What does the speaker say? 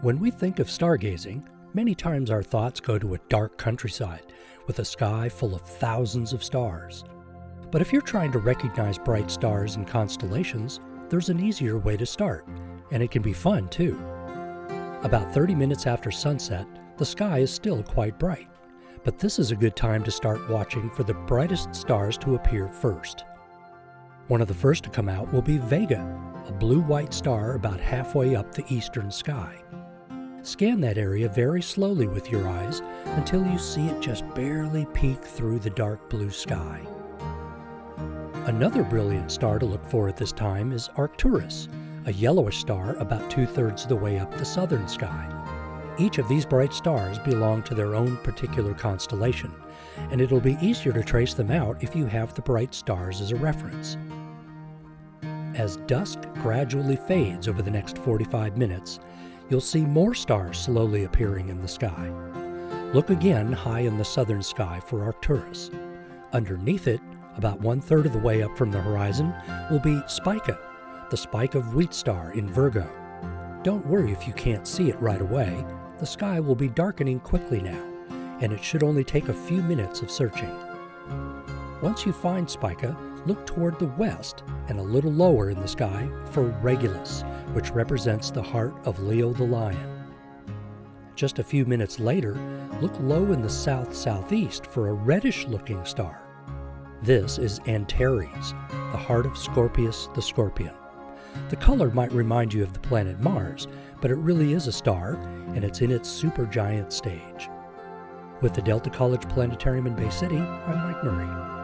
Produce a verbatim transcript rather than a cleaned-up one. When we think of stargazing, many times our thoughts go to a dark countryside with a sky full of thousands of stars. But if you're trying to recognize bright stars and constellations, there's an easier way to start, and it can be fun too. About thirty minutes after sunset, the sky is still quite bright, but this is a good time to start watching for the brightest stars to appear first. One of the first to come out will be Vega, a blue-white star about halfway up the eastern sky. Scan that area very slowly with your eyes until you see it just barely peek through the dark blue sky. Another brilliant star to look for at this time is Arcturus, a yellowish star about two-thirds of the way up the southern sky. Each of these bright stars belong to their own particular constellation, and it'll be easier to trace them out if you have the bright stars as a reference. As dusk gradually fades over the next forty-five minutes, you'll see more stars slowly appearing in the sky. Look again high in the southern sky for Arcturus. Underneath it, about one-third of the way up from the horizon, will be Spica, the spike of wheat star in Virgo. Don't worry if you can't see it right away. The sky will be darkening quickly now, and it should only take a few minutes of searching. Once you find Spica, look toward the west and a little lower in the sky for Regulus, which represents the heart of Leo the lion. Just a few minutes later, look low in the south-southeast for a reddish-looking star. This is Antares, the heart of Scorpius the scorpion. The color might remind you of the planet Mars, but it really is a star, and it's in its supergiant stage. With the Delta College Planetarium in Bay City, I'm Mike Murray.